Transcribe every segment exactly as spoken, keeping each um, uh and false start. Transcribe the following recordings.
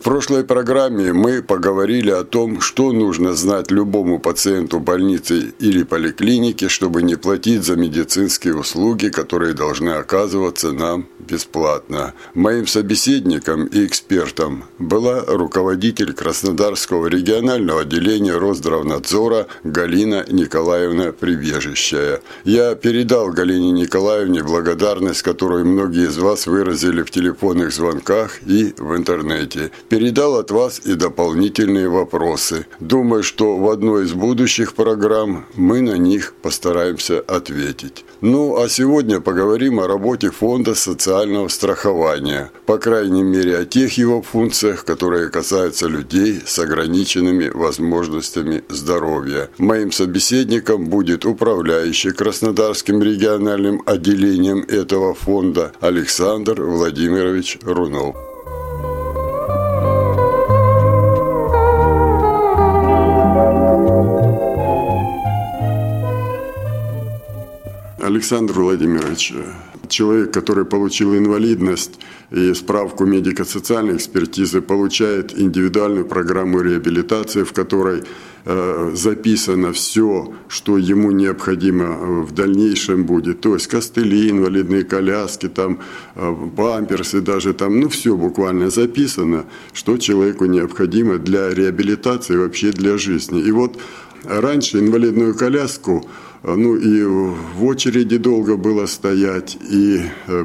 прошлой программе мы поговорили о том, что нужно знать любому пациенту больницы или поликлиники, чтобы не платить за медицинские услуги, которые должны оказываться нам бесплатно. Моим собеседником и экспертом была руководитель Краснодарского регионального отделения Росздравнадзора Галина Николаевна-Прибежищая. Я передал Галине Николаевне благодарность, которую многие из вас выразили в телефонных звонках и в интернете. Передал от вас и дополнительные вопросы. Думаю, что в одной из будущих программ мы на них постараемся ответить. Ну, а сегодня поговорим о работе Фонда социального страхования. По крайней мере, о тех его функциях, которые касаются людей с ограниченными возможностями здоровья. Моим собеседником будет управляющий Краснодарским региональным отделением этого фонда Александр Владимирович Рунов. Александр Владимирович, человек, который получил инвалидность и справку медико-социальной экспертизы, получает индивидуальную программу реабилитации, в которой э, записано все, что ему необходимо в дальнейшем будет. То есть костыли, инвалидные коляски, там, э, памперсы даже, там, ну все буквально записано, что человеку необходимо для реабилитации и вообще для жизни. И вот раньше инвалидную коляску, ну и в очереди долго было стоять, и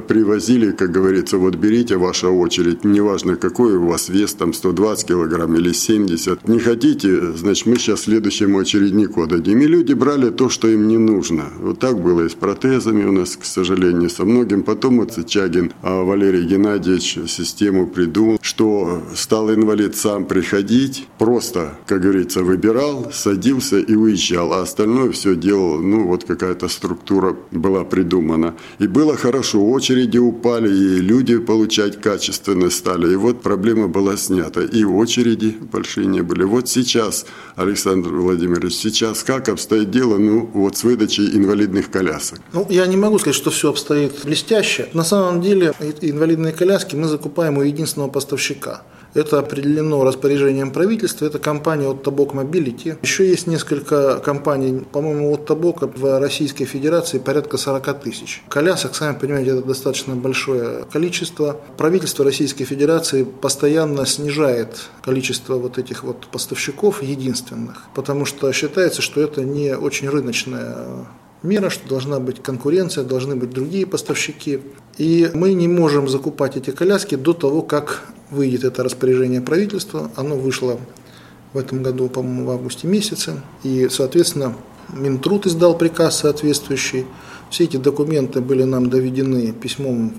привозили, как говорится, вот берите, ваша очередь, неважно какой у вас вес, там сто двадцать килограмм или семьдесят, не хотите, значит мы сейчас следующему очереднику дадим. И люди брали то, что им не нужно. Вот так было и с протезами у нас, к сожалению, со многим. Потом вот Чагин Валерий Геннадьевич систему придумал, что стал инвалид сам приходить, просто, как говорится, выбирал, садился и уезжал, а остальное все делал. Ну, вот какая-то структура была придумана. И было хорошо, очереди упали, и люди получать качественно стали. И вот проблема была снята. И очереди большие не были. Вот сейчас, Александр Владимирович, сейчас как обстоит дело, ну, вот с выдачей инвалидных колясок? Ну, я не могу сказать, что все обстоит блестяще. На самом деле, инвалидные коляски мы закупаем у единственного поставщика. Это определено распоряжением правительства, это компания «Оттобок Мобилити». Еще есть несколько компаний, по-моему, у «Оттобока» в Российской Федерации порядка сорок тысяч. Колясок, сами понимаете, это достаточно большое количество. Правительство Российской Федерации постоянно снижает количество вот этих вот поставщиков единственных, потому что считается, что это не очень рыночная мера, что должна быть конкуренция, должны быть другие поставщики. И мы не можем закупать эти коляски до того, как выйдет это распоряжение правительства. Оно вышло в этом году, по-моему, в августе месяце. И, соответственно, Минтруд издал приказ соответствующий. Все эти документы были нам доведены письмом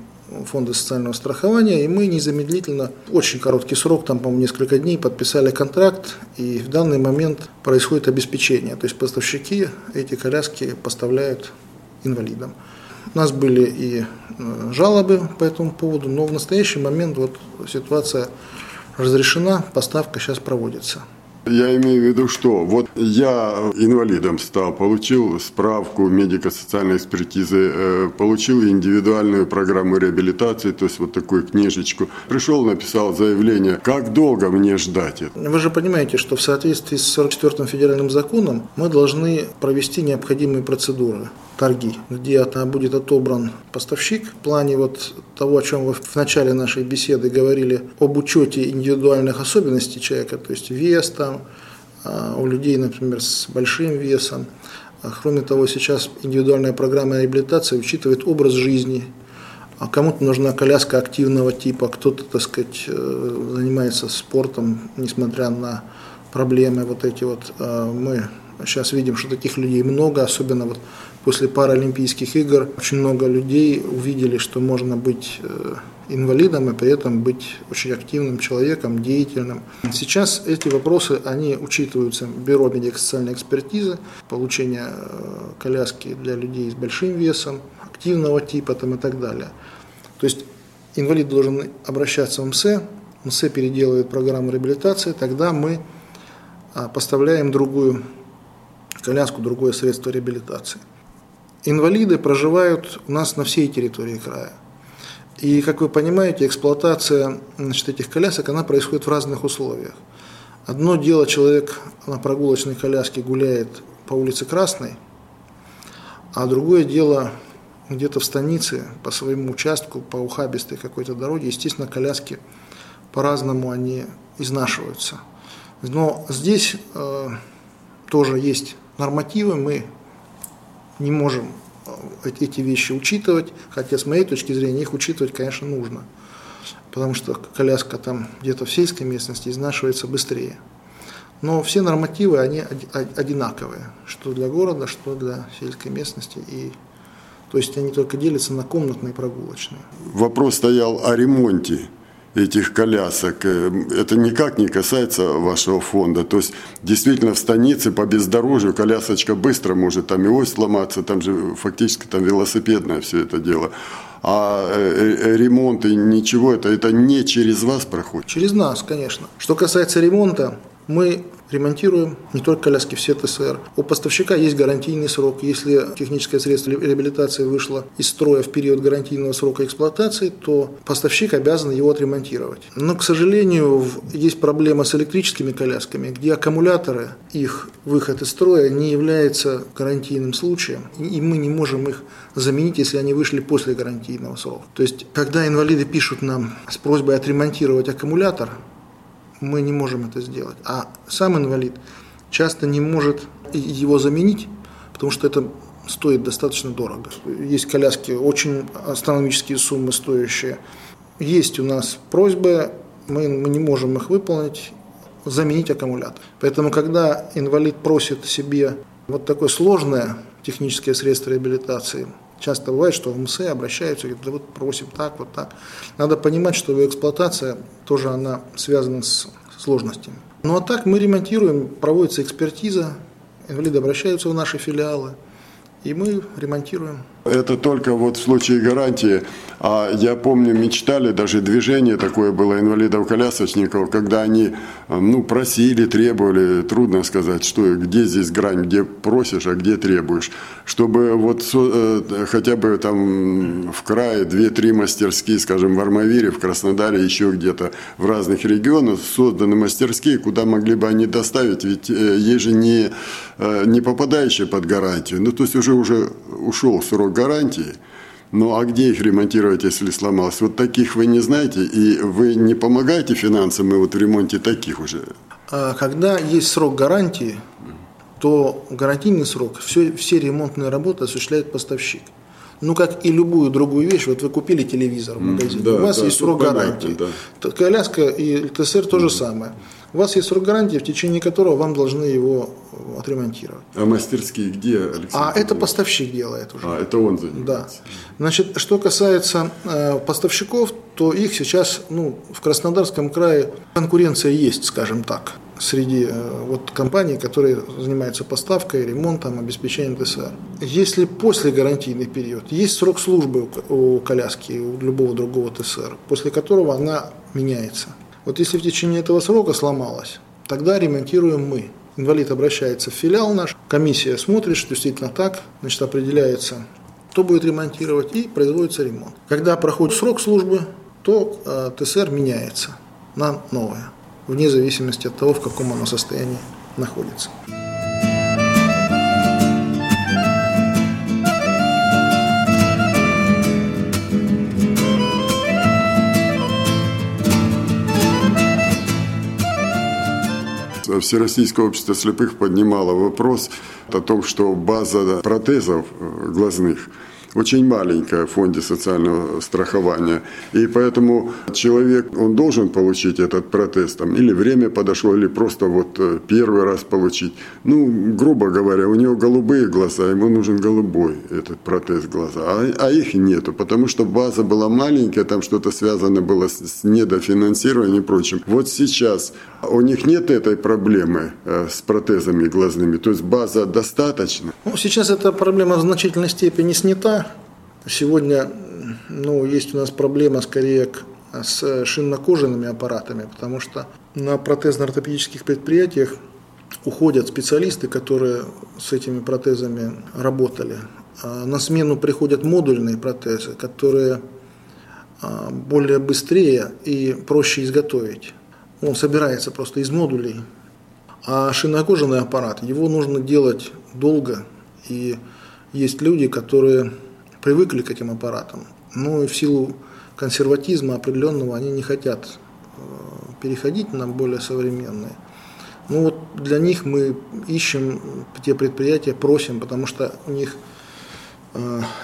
Фонда социального страхования, и мы незамедлительно, очень короткий срок, там, по-моему, несколько дней, подписали контракт, и в данный момент происходит обеспечение. То есть поставщики эти коляски поставляют инвалидам. У нас были и жалобы по этому поводу, но в настоящий момент вот ситуация разрешена, поставка сейчас проводится. Я имею в виду, что вот я инвалидом стал, получил справку медико-социальной экспертизы, получил индивидуальную программу реабилитации, то есть вот такую книжечку. Пришел, написал заявление. Как долго мне ждать это? Вы же понимаете, что в соответствии с сорок четвёртым федеральным законом мы должны провести необходимые процедуры, торги, где будет отобран поставщик. В плане вот того, о чем вы в начале нашей беседы говорили, об учете индивидуальных особенностей человека, то есть вес там, у людей, например, с большим весом. Кроме того, сейчас индивидуальная программа реабилитации учитывает образ жизни. Кому-то нужна коляска активного типа, кто-то, так сказать, занимается спортом, несмотря на проблемы вот эти вот. Мы сейчас видим, что таких людей много, особенно вот после Паралимпийских игр очень много людей увидели, что можно быть инвалидом и при этом быть очень активным человеком, деятельным. Сейчас эти вопросы, они учитываются в Бюро медико-социальной экспертизы, получение коляски для людей с большим весом, активного типа там, и так далее. То есть инвалид должен обращаться в МСЭ, МСЭ переделывает программу реабилитации, тогда мы поставляем другую коляску, другое средство реабилитации. Инвалиды проживают у нас на всей территории края. И, как вы понимаете, эксплуатация, значит, этих колясок, она происходит в разных условиях. Одно дело, человек на прогулочной коляске гуляет по улице Красной, а другое дело, где-то в станице, по своему участку, по ухабистой какой-то дороге, естественно, коляски по-разному они изнашиваются. Но здесь э, тоже есть нормативы, мы не можем эти вещи учитывать, хотя с моей точки зрения их учитывать, конечно, нужно, потому что коляска там где-то в сельской местности изнашивается быстрее. Но все нормативы, они одинаковые, что для города, что для сельской местности, и, то есть они только делятся на комнатные и прогулочные. Вопрос стоял о ремонте этих колясок. Это никак не касается вашего фонда. То есть действительно в станице по бездорожью колясочка быстро может там и ось сломаться, там же фактически там велосипедное все это дело. А ремонт и ничего, это, это не через вас проходит? Через нас, конечно. Что касается ремонта, мы ремонтируем не только коляски, все ТСР. У поставщика есть гарантийный срок. Если техническое средство реабилитации вышло из строя в период гарантийного срока эксплуатации, то поставщик обязан его отремонтировать. Но, к сожалению, есть проблема с электрическими колясками, где аккумуляторы, их выход из строя не является гарантийным случаем, и мы не можем их заменить, если они вышли после гарантийного срока. То есть, когда инвалиды пишут нам с просьбой отремонтировать аккумулятор, мы не можем это сделать. А сам инвалид часто не может его заменить, потому что это стоит достаточно дорого. Есть коляски, очень астрономические суммы стоящие. Есть у нас просьбы, мы, мы не можем их выполнить, заменить аккумулятор. Поэтому, когда инвалид просит себе вот такое сложное техническое средство реабилитации, часто бывает, что в МСЭ обращаются и говорят, да вот просим так, вот так. Надо понимать, что его эксплуатация тоже она связана с сложностями. Ну а так мы ремонтируем, проводится экспертиза, инвалиды обращаются в наши филиалы, и мы ремонтируем. Это только вот в случае гарантии. А я помню, мечтали, даже движение такое было инвалидов-колясочников, когда они ну, просили, требовали, трудно сказать, что, где здесь грань, где просишь, а где требуешь. Чтобы вот хотя бы там в крае две-три мастерские, скажем, в Армавире, в Краснодаре, еще где-то в разных регионах созданы мастерские, куда могли бы они доставить, ведь есть же не, не попадающие под гарантию. Ну, то есть уже, уже ушел срок гарантии. Ну а где их ремонтировать, если сломалось? Вот таких вы не знаете, и вы не помогаете финансами вот в ремонте таких уже? Когда есть срок гарантии, то гарантийный срок, все, все ремонтные работы осуществляет поставщик. Ну, как и любую другую вещь, вот вы купили телевизор в магазине, да, у вас да, есть срок гарантии. Да. Коляска и ТСР то же самое. У вас есть срок гарантии, в течение которого вам должны его отремонтировать. А мастерские где, Александр? А это поставщик делает уже. А, это он занимается. Да. Значит, что касается э, поставщиков, то их сейчас, ну, в Краснодарском крае конкуренция есть, скажем так, среди э, вот, компаний, которые занимаются поставкой, ремонтом, обеспечением ТСР. Если после гарантийный период, есть срок службы у, у коляски, у любого другого ТСР, после которого она меняется. Вот если в течение этого срока сломалось, тогда ремонтируем мы. Инвалид обращается в филиал наш, комиссия смотрит, что действительно так, значит, определяется, кто будет ремонтировать, и производится ремонт. Когда проходит срок службы, то э, ТСР меняется на новое, вне зависимости от того, в каком оно состоянии находится. Всероссийское общество слепых поднимало вопрос о том, что база протезов глазных очень маленькая в фонде социального страхования. И поэтому человек, он должен получить этот протез, там, или время подошло, или просто вот первый раз получить. Ну, грубо говоря, у него голубые глаза, ему нужен голубой этот протез глаза, а, а их нету, потому что база была маленькая, там что-то связано было с, с недофинансированием и прочим. Вот сейчас у них нет этой проблемы э, с протезами глазными, то есть база достаточно. Ну, сейчас эта проблема в значительной степени снята. Сегодня, ну, есть у нас проблема скорее с шинно-кожаными аппаратами, потому что на протезно-ортопедических предприятиях уходят специалисты, которые с этими протезами работали. На смену приходят модульные протезы, которые более быстрее и проще изготовить. Он собирается просто из модулей. А шиннокожаный аппарат, его нужно делать долго. И есть люди, которые привыкли к этим аппаратам, но и в силу консерватизма определенного они не хотят переходить на более современные. Ну вот для них мы ищем те предприятия, просим, потому что у них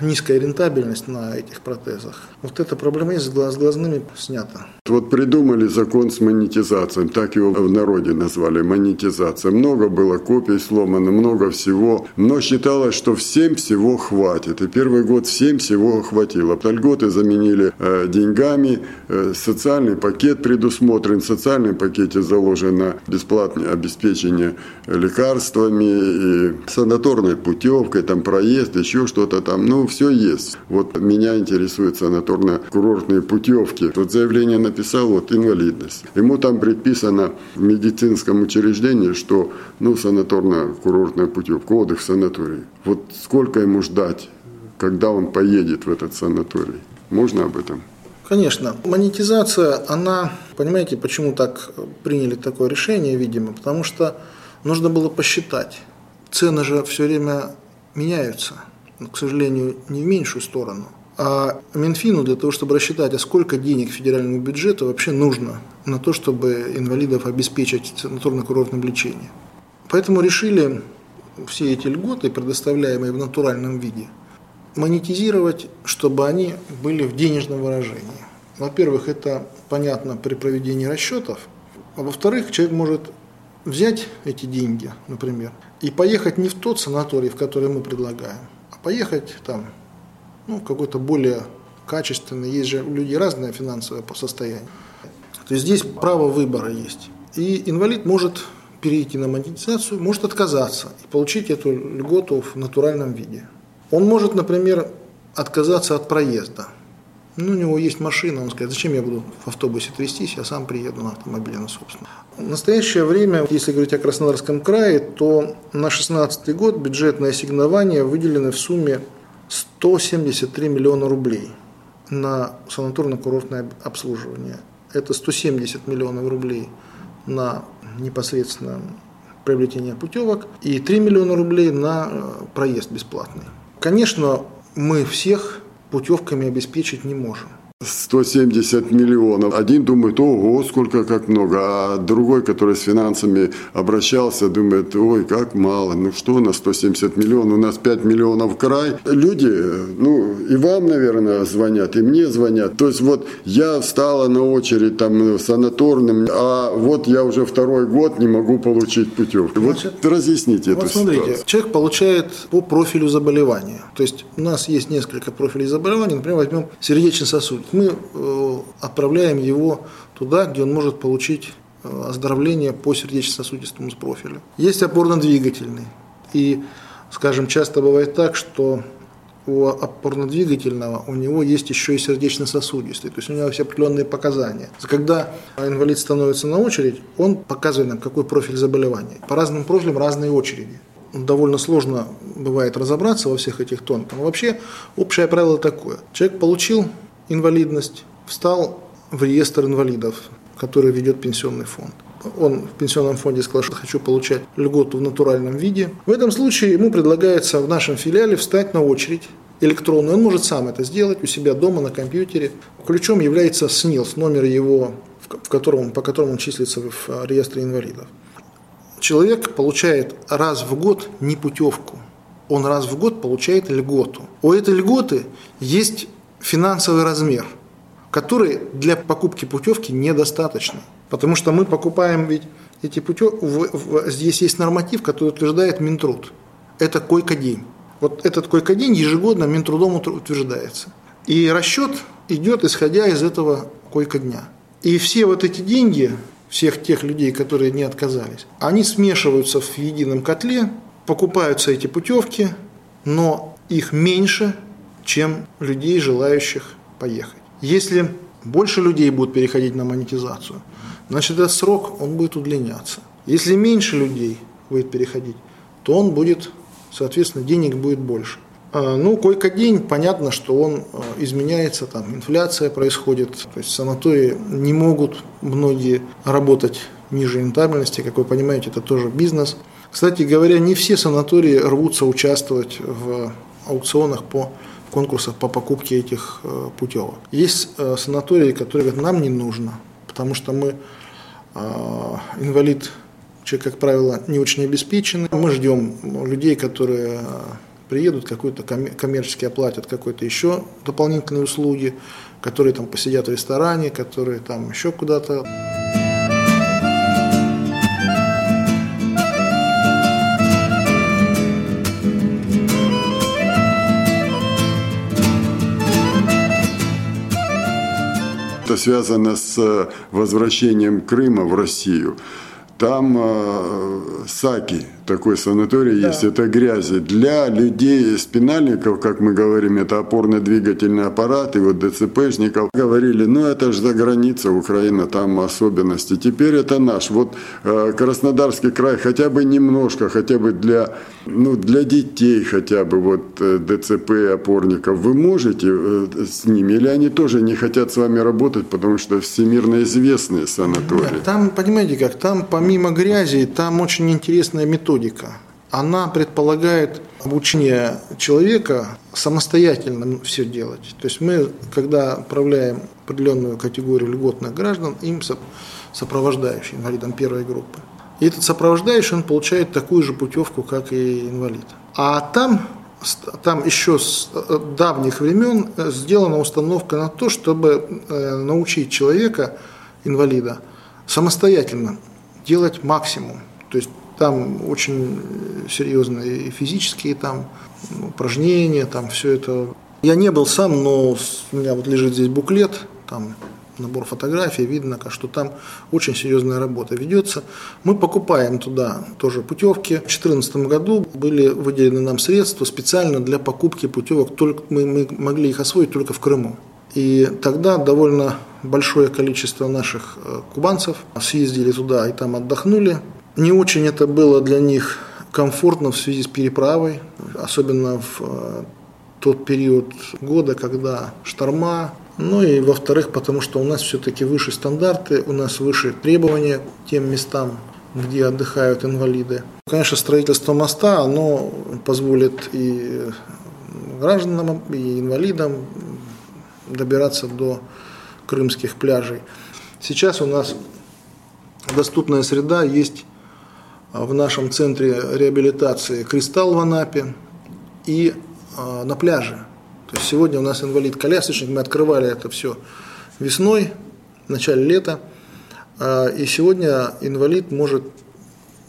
низкая рентабельность на этих протезах. Вот эта проблема с глазными снята. Вот придумали закон с монетизацией, так его в народе назвали, монетизация. Много было копий сломано, много всего, но считалось, что всем всего хватит. И первый год всем всего хватило. Льготы заменили э, деньгами, э, социальный пакет предусмотрен, в социальном пакете заложено бесплатное обеспечение лекарствами, и санаторной путевкой, там проезд, еще что-то. Там, ну, все есть. Вот меня интересуют санаторно-курортные путевки. Вот заявление написал, вот инвалидность. Ему там предписано в медицинском учреждении, что, ну, санаторно-курортная путевка, отдых в санатории. Вот сколько ему ждать, когда он поедет в этот санаторий? Можно об этом? Конечно. Монетизация, она, понимаете, почему так приняли такое решение, видимо, потому что нужно было посчитать. Цены же все время меняются. К сожалению, не в меньшую сторону. А Минфину для того, чтобы рассчитать, а сколько денег федеральному бюджету вообще нужно на то, чтобы инвалидов обеспечить санаторно-курортным лечением. Поэтому решили все эти льготы, предоставляемые в натуральном виде, монетизировать, чтобы они были в денежном выражении. Во-первых, это понятно при проведении расчетов. А во-вторых, человек может взять эти деньги, например, и поехать не в тот санаторий, в который мы предлагаем, поехать там, ну, какой-то более качественный, есть же у людей разное финансовое состояние. То есть здесь право выбора есть. И инвалид может перейти на монетизацию, может отказаться и получить эту льготу в натуральном виде. Он может, например, отказаться от проезда. Ну, у него есть машина, он скажет, зачем я буду в автобусе трястись, я сам приеду на автомобиле, на собственном. В настоящее время, если говорить о Краснодарском крае, то на шестнадцатый год бюджетные ассигнования выделены в сумме сто семьдесят три миллиона рублей на санаторно-курортное обслуживание. Это сто семьдесят миллионов рублей на непосредственно приобретение путевок и три миллиона рублей на проезд бесплатный. Конечно, мы всех путевками обеспечить не можем. сто семьдесят миллионов. Один думает, ого, сколько, как много. А другой, который с финансами обращался, думает, ой, как мало. Ну что у нас сто семьдесят миллионов, у нас пять миллионов край. Люди, ну и вам, наверное, звонят, и мне звонят. То есть вот я встала на очередь там санаторным, а вот я уже второй год не могу получить путевку. Значит, вот разъясните вот эту смотрите, ситуацию. Человек получает по профилю заболевания. То есть у нас есть несколько профилей заболеваний. Например, возьмем сердечный сосуд. Мы отправляем его туда, где он может получить оздоровление по сердечно-сосудистому профилю. Есть опорно-двигательный. И, скажем, часто бывает так, что у опорно-двигательного у него есть еще и сердечно-сосудистый. То есть у него все определенные показания. Когда инвалид становится на очередь, он показывает нам, какой профиль заболевания. По разным профилям разные очереди. Довольно сложно бывает разобраться во всех этих тонках. Но вообще общее правило такое. Человек получил инвалидность, встал в реестр инвалидов, который ведет пенсионный фонд. Он в пенсионном фонде сказал, что хочу получать льготу в натуральном виде. В этом случае ему предлагается в нашем филиале встать на очередь электронную. Он может сам это сделать у себя дома на компьютере. Ключом является СНИЛС, номер его, в котором, по которому он числится в реестре инвалидов. Человек получает раз в год не путевку, он раз в год получает льготу. У этой льготы есть финансовый размер, который для покупки путевки недостаточно. Потому что мы покупаем ведь эти путевки, здесь есть норматив, который утверждает Минтруд. Это койко-день. Вот этот койко-день ежегодно Минтрудом утверждается. И расчет идет, исходя из этого койко-дня. И все вот эти деньги, всех тех людей, которые не отказались, они смешиваются в едином котле, покупаются эти путевки, но их меньше, чем людей, желающих поехать. Если больше людей будут переходить на монетизацию, значит, этот срок он будет удлиняться. Если меньше людей будет переходить, то он будет, соответственно, денег будет больше. Ну, койко-день, понятно, что он изменяется, там инфляция происходит, то есть санатории не могут многие работать ниже рентабельности, как вы понимаете, это тоже бизнес. Кстати говоря, не все санатории рвутся участвовать в аукционах по конкурсах по покупке этих путевок. Есть санатории, которые говорят, нам не нужно, потому что мы инвалид, человек, как правило, не очень обеспеченный, мы ждем людей, которые приедут, какой-то коммерчески оплатят какой-то еще дополнительные услуги, которые там посидят в ресторане, которые там еще куда-то. Это связано с возвращением Крыма в Россию. Там э, Саки, такой санаторий, да, есть, это грязи. Для людей спинальников, как мы говорим, это опорно-двигательный аппарат, и вот ДЦПшников, говорили, ну это же за граница, Украина, там особенности. Теперь это наш. Вот э, Краснодарский край хотя бы немножко, хотя бы для, ну, для детей хотя бы вот э, ДЦП и опорников. Вы можете э, с ними? Или они тоже не хотят с вами работать, потому что всемирно известные санатории? Нет, там, понимаете как, там помимо Помимо грязи, там очень интересная методика. Она предполагает обучение человека самостоятельно все делать. То есть мы, когда отправляем определенную категорию льготных граждан, им сопровождающий, инвалидом первой группы. И этот сопровождающий, он получает такую же путевку, как и инвалид. А там, там еще с давних времен сделана установка на то, чтобы научить человека, инвалида, самостоятельно делать максимум. То есть там очень серьезные физические там упражнения, там все это. Я не был сам, но у меня вот лежит здесь буклет, там набор фотографий, видно, что там очень серьезная работа ведется. Мы покупаем туда тоже путевки. В две тысячи четырнадцатом году были выделены нам средства специально для покупки путевок, только мы, мы могли их освоить только в Крыму. И тогда довольно большое количество наших кубанцев съездили туда и там отдохнули. Не очень это было для них комфортно в связи с переправой, особенно в тот период года, когда шторма. Ну и во-вторых, потому что у нас все-таки выше стандарты, у нас выше требования к тем местам, где отдыхают инвалиды. Конечно, строительство моста, оно позволит и гражданам, и инвалидам добираться до крымских пляжей. Сейчас у нас доступная среда есть в нашем центре реабилитации «Кристалл» в Анапе и э, на пляже. То есть сегодня у нас инвалид-колясочник, мы открывали это все весной, в начале лета, э, и сегодня инвалид может,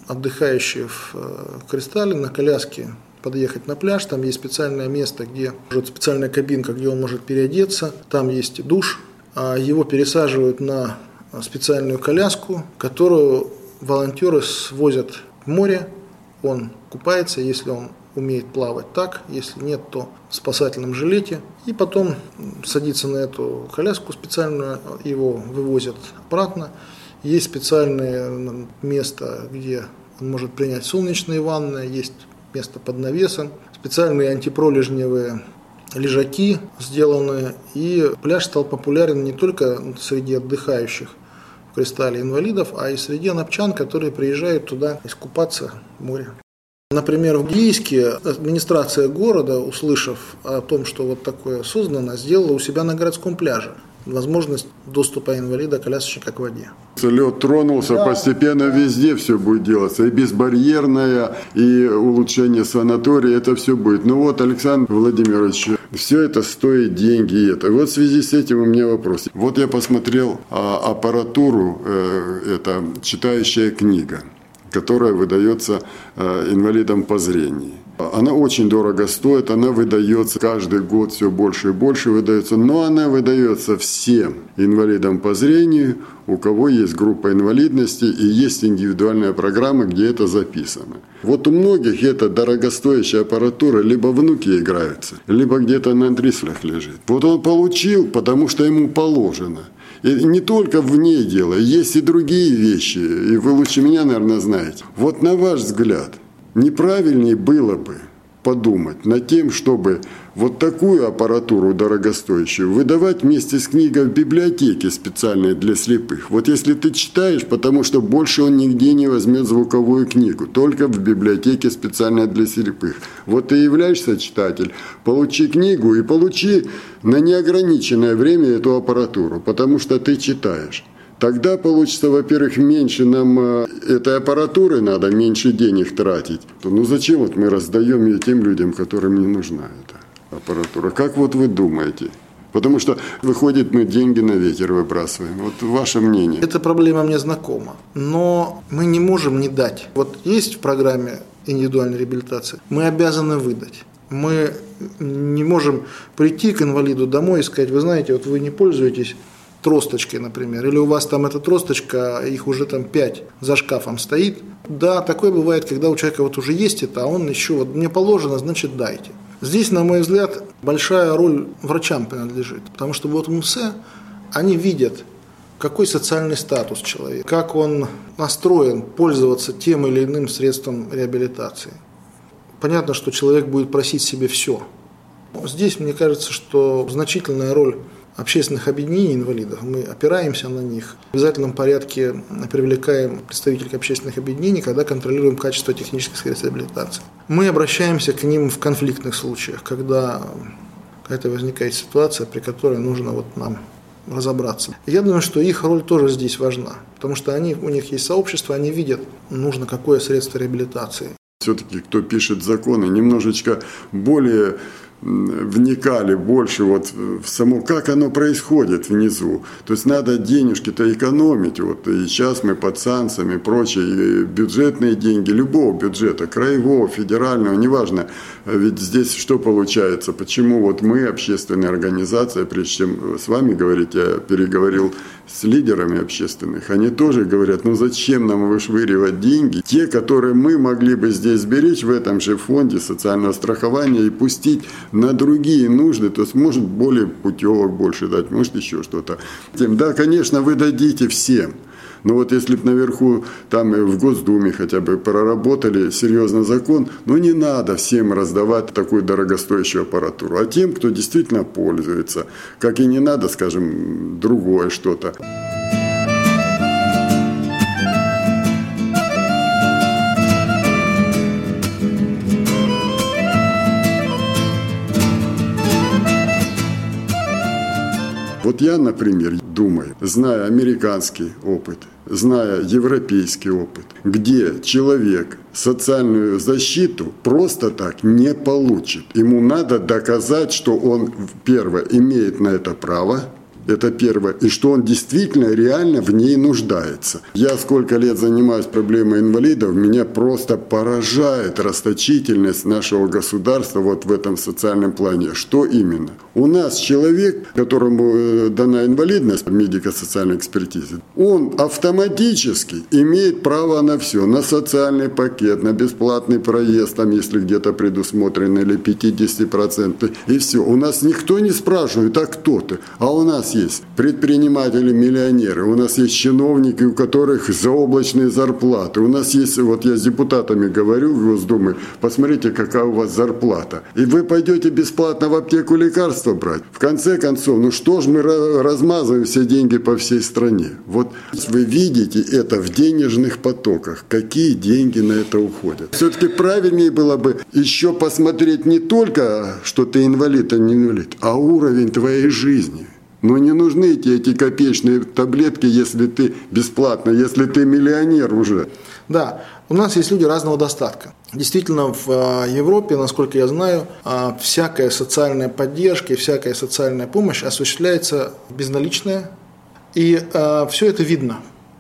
отдыхающий в э, «Кристалле», на коляске подъехать на пляж, там есть специальное место, где уже специальная кабинка, где он может переодеться, там есть душ, его пересаживают на специальную коляску, которую волонтеры свозят в море, он купается, если он умеет плавать так, если нет, то в спасательном жилете, и потом садится на эту коляску специальную, его вывозят обратно, есть специальное место, где он может принять солнечные ванны, есть место под навесом, специальные антипролежневые лежаки сделаны, и пляж стал популярен не только среди отдыхающих в «Кристалле» инвалидов, а и среди анапчан, которые приезжают туда искупаться в море. Например, в Гийске администрация города, услышав о том, что вот такое создано, сделала у себя на городском пляже возможность доступа инвалида колясочника к воде. Лед тронулся, да, постепенно, да, везде все будет делаться. И безбарьерное, и улучшение санатория, это все будет. Ну вот, Александр Владимирович, все это стоит деньги. И это. Вот в связи с этим у меня вопрос. Вот я посмотрел а, аппаратуру, э, это читающая книга, которая выдается э, инвалидам по зрению. Она очень дорого стоит, она выдается каждый год все больше и больше выдается, но она выдается всем инвалидам по зрению, у кого есть группа инвалидности и есть индивидуальная программа, где это записано. Вот у многих эта дорогостоящая аппаратура либо внуки играются, либо где-то на дришлях лежит. Вот он получил, потому что ему положено. И не только в ней дело, есть и другие вещи, и вы лучше меня, наверное, знаете. Вот на ваш взгляд, неправильнее было бы подумать над тем, чтобы вот такую аппаратуру дорогостоящую выдавать вместе с книгой в библиотеке специальной для слепых. Вот если ты читаешь, потому что больше он нигде не возьмет звуковую книгу, только в библиотеке специальной для слепых. Вот ты являешься читатель, получи книгу и получи на неограниченное время эту аппаратуру, потому что ты читаешь. Тогда получится, во-первых, меньше нам этой аппаратуры надо, меньше денег тратить. Ну зачем вот мы раздаем ее тем людям, которым не нужна эта аппаратура? Как вот вы думаете? Потому что выходит, мы деньги на ветер выбрасываем. Вот ваше мнение. Эта проблема мне знакома, но мы не можем не дать. Вот есть в программе индивидуальной реабилитации, мы обязаны выдать. Мы не можем прийти к инвалиду домой и сказать: вы знаете, вот вы не пользуетесь тросточкой, например, или у вас там эта тросточка, их уже там пять за шкафом стоит. Да, такое бывает, когда у человека вот уже есть это, а он еще вот мне положено, значит дайте. Здесь, на мой взгляд, большая роль врачам принадлежит, потому что вот МС, они видят, какой социальный статус человека, как он настроен пользоваться тем или иным средством реабилитации. Понятно, что человек будет просить себе все. Здесь, мне кажется, что значительная роль общественных объединений инвалидов, мы опираемся на них, в обязательном порядке привлекаем представителей общественных объединений, когда контролируем качество технических средств реабилитации. Мы обращаемся к ним в конфликтных случаях, когда какая-то возникает ситуация, при которой нужно вот нам разобраться. Я думаю, что их роль тоже здесь важна, потому что они, у них есть сообщество, они видят, нужно какое средство реабилитации. Все-таки, кто пишет законы, немножечко более вникали больше вот в само, как оно происходит внизу. То есть надо денежки-то экономить. Вот и сейчас мы под санкциями, прочие бюджетные деньги любого бюджета, краевого, федерального, неважно. Ведь здесь что получается? Почему вот мы, общественная организация, прежде чем с вами говорить, я переговорил с лидерами общественных, они тоже говорят: ну зачем нам вышвыривать деньги, те, которые мы могли бы здесь сберечь в этом же фонде социального страхования и пустить на другие нужды, то есть может более путевок больше дать, может еще что-то. Да, конечно, вы дадите всем. Но вот если бы наверху, там в Госдуме хотя бы проработали серьезно закон, ну не надо всем раздавать такую дорогостоящую аппаратуру. А тем, кто действительно пользуется, как и не надо, скажем, другое что-то. Вот я, например, думаю, зная американский опыт, зная европейский опыт, где человек социальную защиту просто так не получит. Ему надо доказать, что он, первое, имеет на это право, это первое, и что он действительно реально в ней нуждается. Я сколько лет занимаюсь проблемой инвалидов, меня просто поражает расточительность нашего государства вот в этом социальном плане. Что именно? У нас человек, которому дана инвалидность в медико-социальной экспертизе, он автоматически имеет право на все. На социальный пакет, на бесплатный проезд, там, если где-то предусмотрено, или пятьдесят процентов, и все. У нас никто не спрашивает: а кто ты? А у нас нас есть предприниматели-миллионеры, у нас есть чиновники, у которых заоблачные зарплаты. У нас есть, вот я с депутатами говорю в Госдуме, посмотрите, какая у вас зарплата. И вы пойдете бесплатно в аптеку лекарства брать. В конце концов, ну что ж мы размазываем все деньги по всей стране? Вот вы видите это в денежных потоках, какие деньги на это уходят. Все-таки правильнее было бы еще посмотреть не только, что ты инвалид, а не инвалид, а уровень твоей жизни. Но не нужны тебе эти копеечные таблетки, если ты бесплатно, если ты миллионер уже. Да, у нас есть люди разного достатка. Действительно, в Европе, насколько я знаю, всякая социальная поддержка и всякая социальная помощь осуществляется безналичная. И все это видно.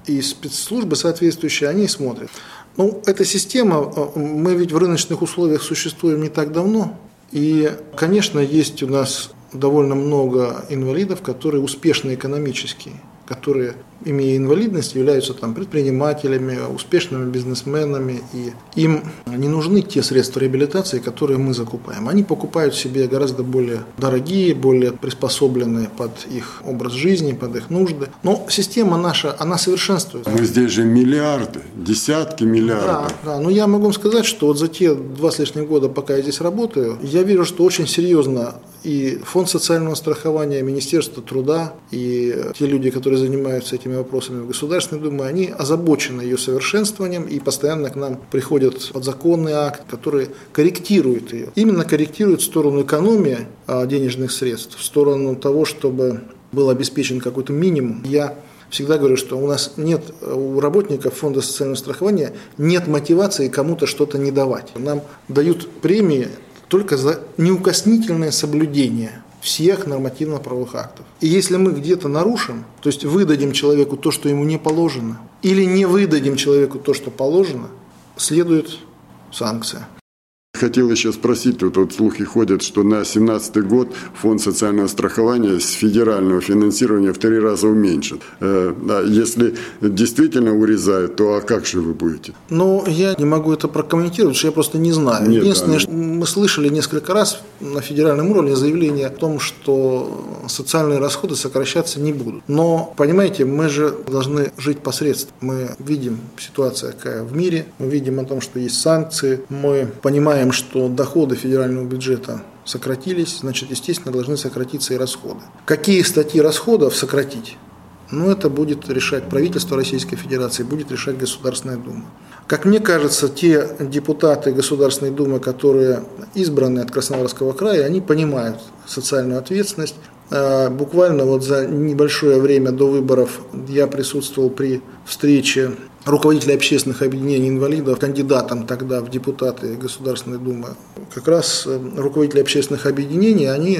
И спецслужбы соответствующие, они смотрят. Ну, эта система, мы ведь в рыночных условиях существуем не так давно. И, конечно, есть у нас довольно много инвалидов, которые успешны экономически, которые, имея инвалидность, являются там предпринимателями, успешными бизнесменами, и им не нужны те средства реабилитации, которые мы закупаем. Они покупают себе гораздо более дорогие, более приспособленные под их образ жизни, под их нужды. Но система наша, она совершенствуется. Но здесь же миллиарды, десятки миллиардов. Да, да. Но я могу вам сказать, что вот за те два с лишним года, пока я здесь работаю, я вижу, что очень серьезно и Фонд социального страхования, и Министерство труда, и те люди, которые занимаются этими вопросами в Государственной Думе, они озабочены ее совершенствованием, и постоянно к нам приходят подзаконный акт, который корректирует ее. Именно корректирует в сторону экономии денежных средств, в сторону того, чтобы был обеспечен какой-то минимум. Я всегда говорю, что у нас нет, у работников Фонда социального страхования нет мотивации кому-то что-то не давать. Нам дают премии только за неукоснительное соблюдение всех нормативно-правовых актов. И если мы где-то нарушим, то есть выдадим человеку то, что ему не положено, или не выдадим человеку то, что положено, следует санкция. Хотел еще спросить, вот, вот слухи ходят, что на две тысячи семнадцатый год Фонд социального страхования с федерального финансирования в три раза уменьшит. Э, да, если действительно урезают, то а как же вы будете? Ну, я не могу это прокомментировать, потому что я просто не знаю. Нет, единственное, да, что мы слышали несколько раз на федеральном уровне заявление о том, что социальные расходы сокращаться не будут. Но, понимаете, мы же должны жить посредством. Мы видим ситуацию, какая в мире, мы видим о том, что есть санкции, мы понимаем, что доходы федерального бюджета сократились, значит, естественно, должны сократиться и расходы. Какие статьи расходов сократить? Ну, это будет решать правительство Российской Федерации, будет решать Государственная Дума. Как мне кажется, те депутаты Государственной Думы, которые избраны от Краснодарского края, они понимают социальную ответственность. Буквально вот за небольшое время до выборов я присутствовал при встрече руководителя общественных объединений инвалидов, кандидатом тогда в депутаты Государственной Думы. Как раз руководители общественных объединений, они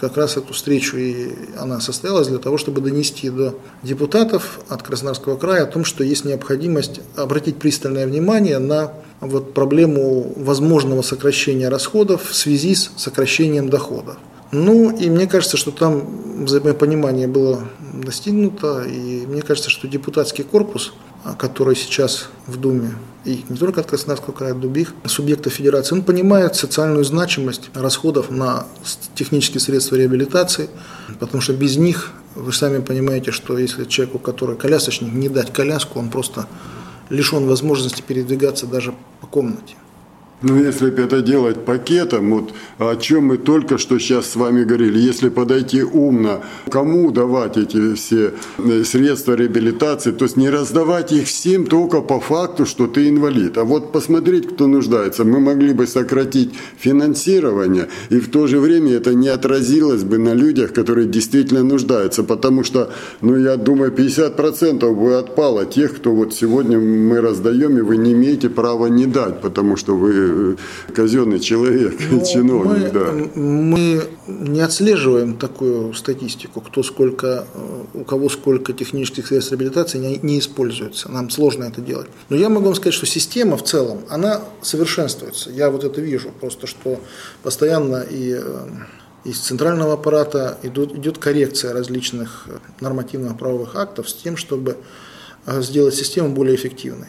как раз эту встречу, и она состоялась для того, чтобы донести до депутатов от Краснодарского края о том, что есть необходимость обратить пристальное внимание на вот проблему возможного сокращения расходов в связи с сокращением доходов. Ну, и мне кажется, что там взаимопонимание было достигнуто, и мне кажется, что депутатский корпус, который сейчас в Думе, и не только от Краснодарского края, других субъектов федерации, он понимает социальную значимость расходов на технические средства реабилитации, потому что без них, вы сами понимаете, что если человеку, который колясочник, не дать коляску, он просто лишен возможности передвигаться даже по комнате. Ну, если бы это делать пакетом, вот о чем мы только что сейчас с вами говорили, если подойти умно, кому давать эти все средства реабилитации, то есть не раздавать их всем только по факту, что ты инвалид, а вот посмотреть, кто нуждается. Мы могли бы сократить финансирование, и в то же время это не отразилось бы на людях, которые действительно нуждаются, потому что, ну, я думаю, пятьдесят процентов бы отпало тех, кто вот сегодня мы раздаем, и вы не имеете права не дать, потому что вы казенный человек, ну, чиновник, мы, да. Мы не отслеживаем такую статистику, кто сколько, у кого сколько технических средств реабилитации не, не используется. Нам сложно это делать. Но я могу вам сказать, что система в целом, она совершенствуется. Я вот это вижу, просто что постоянно и из центрального аппарата идут, идет коррекция различных нормативно-правовых актов с тем, чтобы сделать систему более эффективной.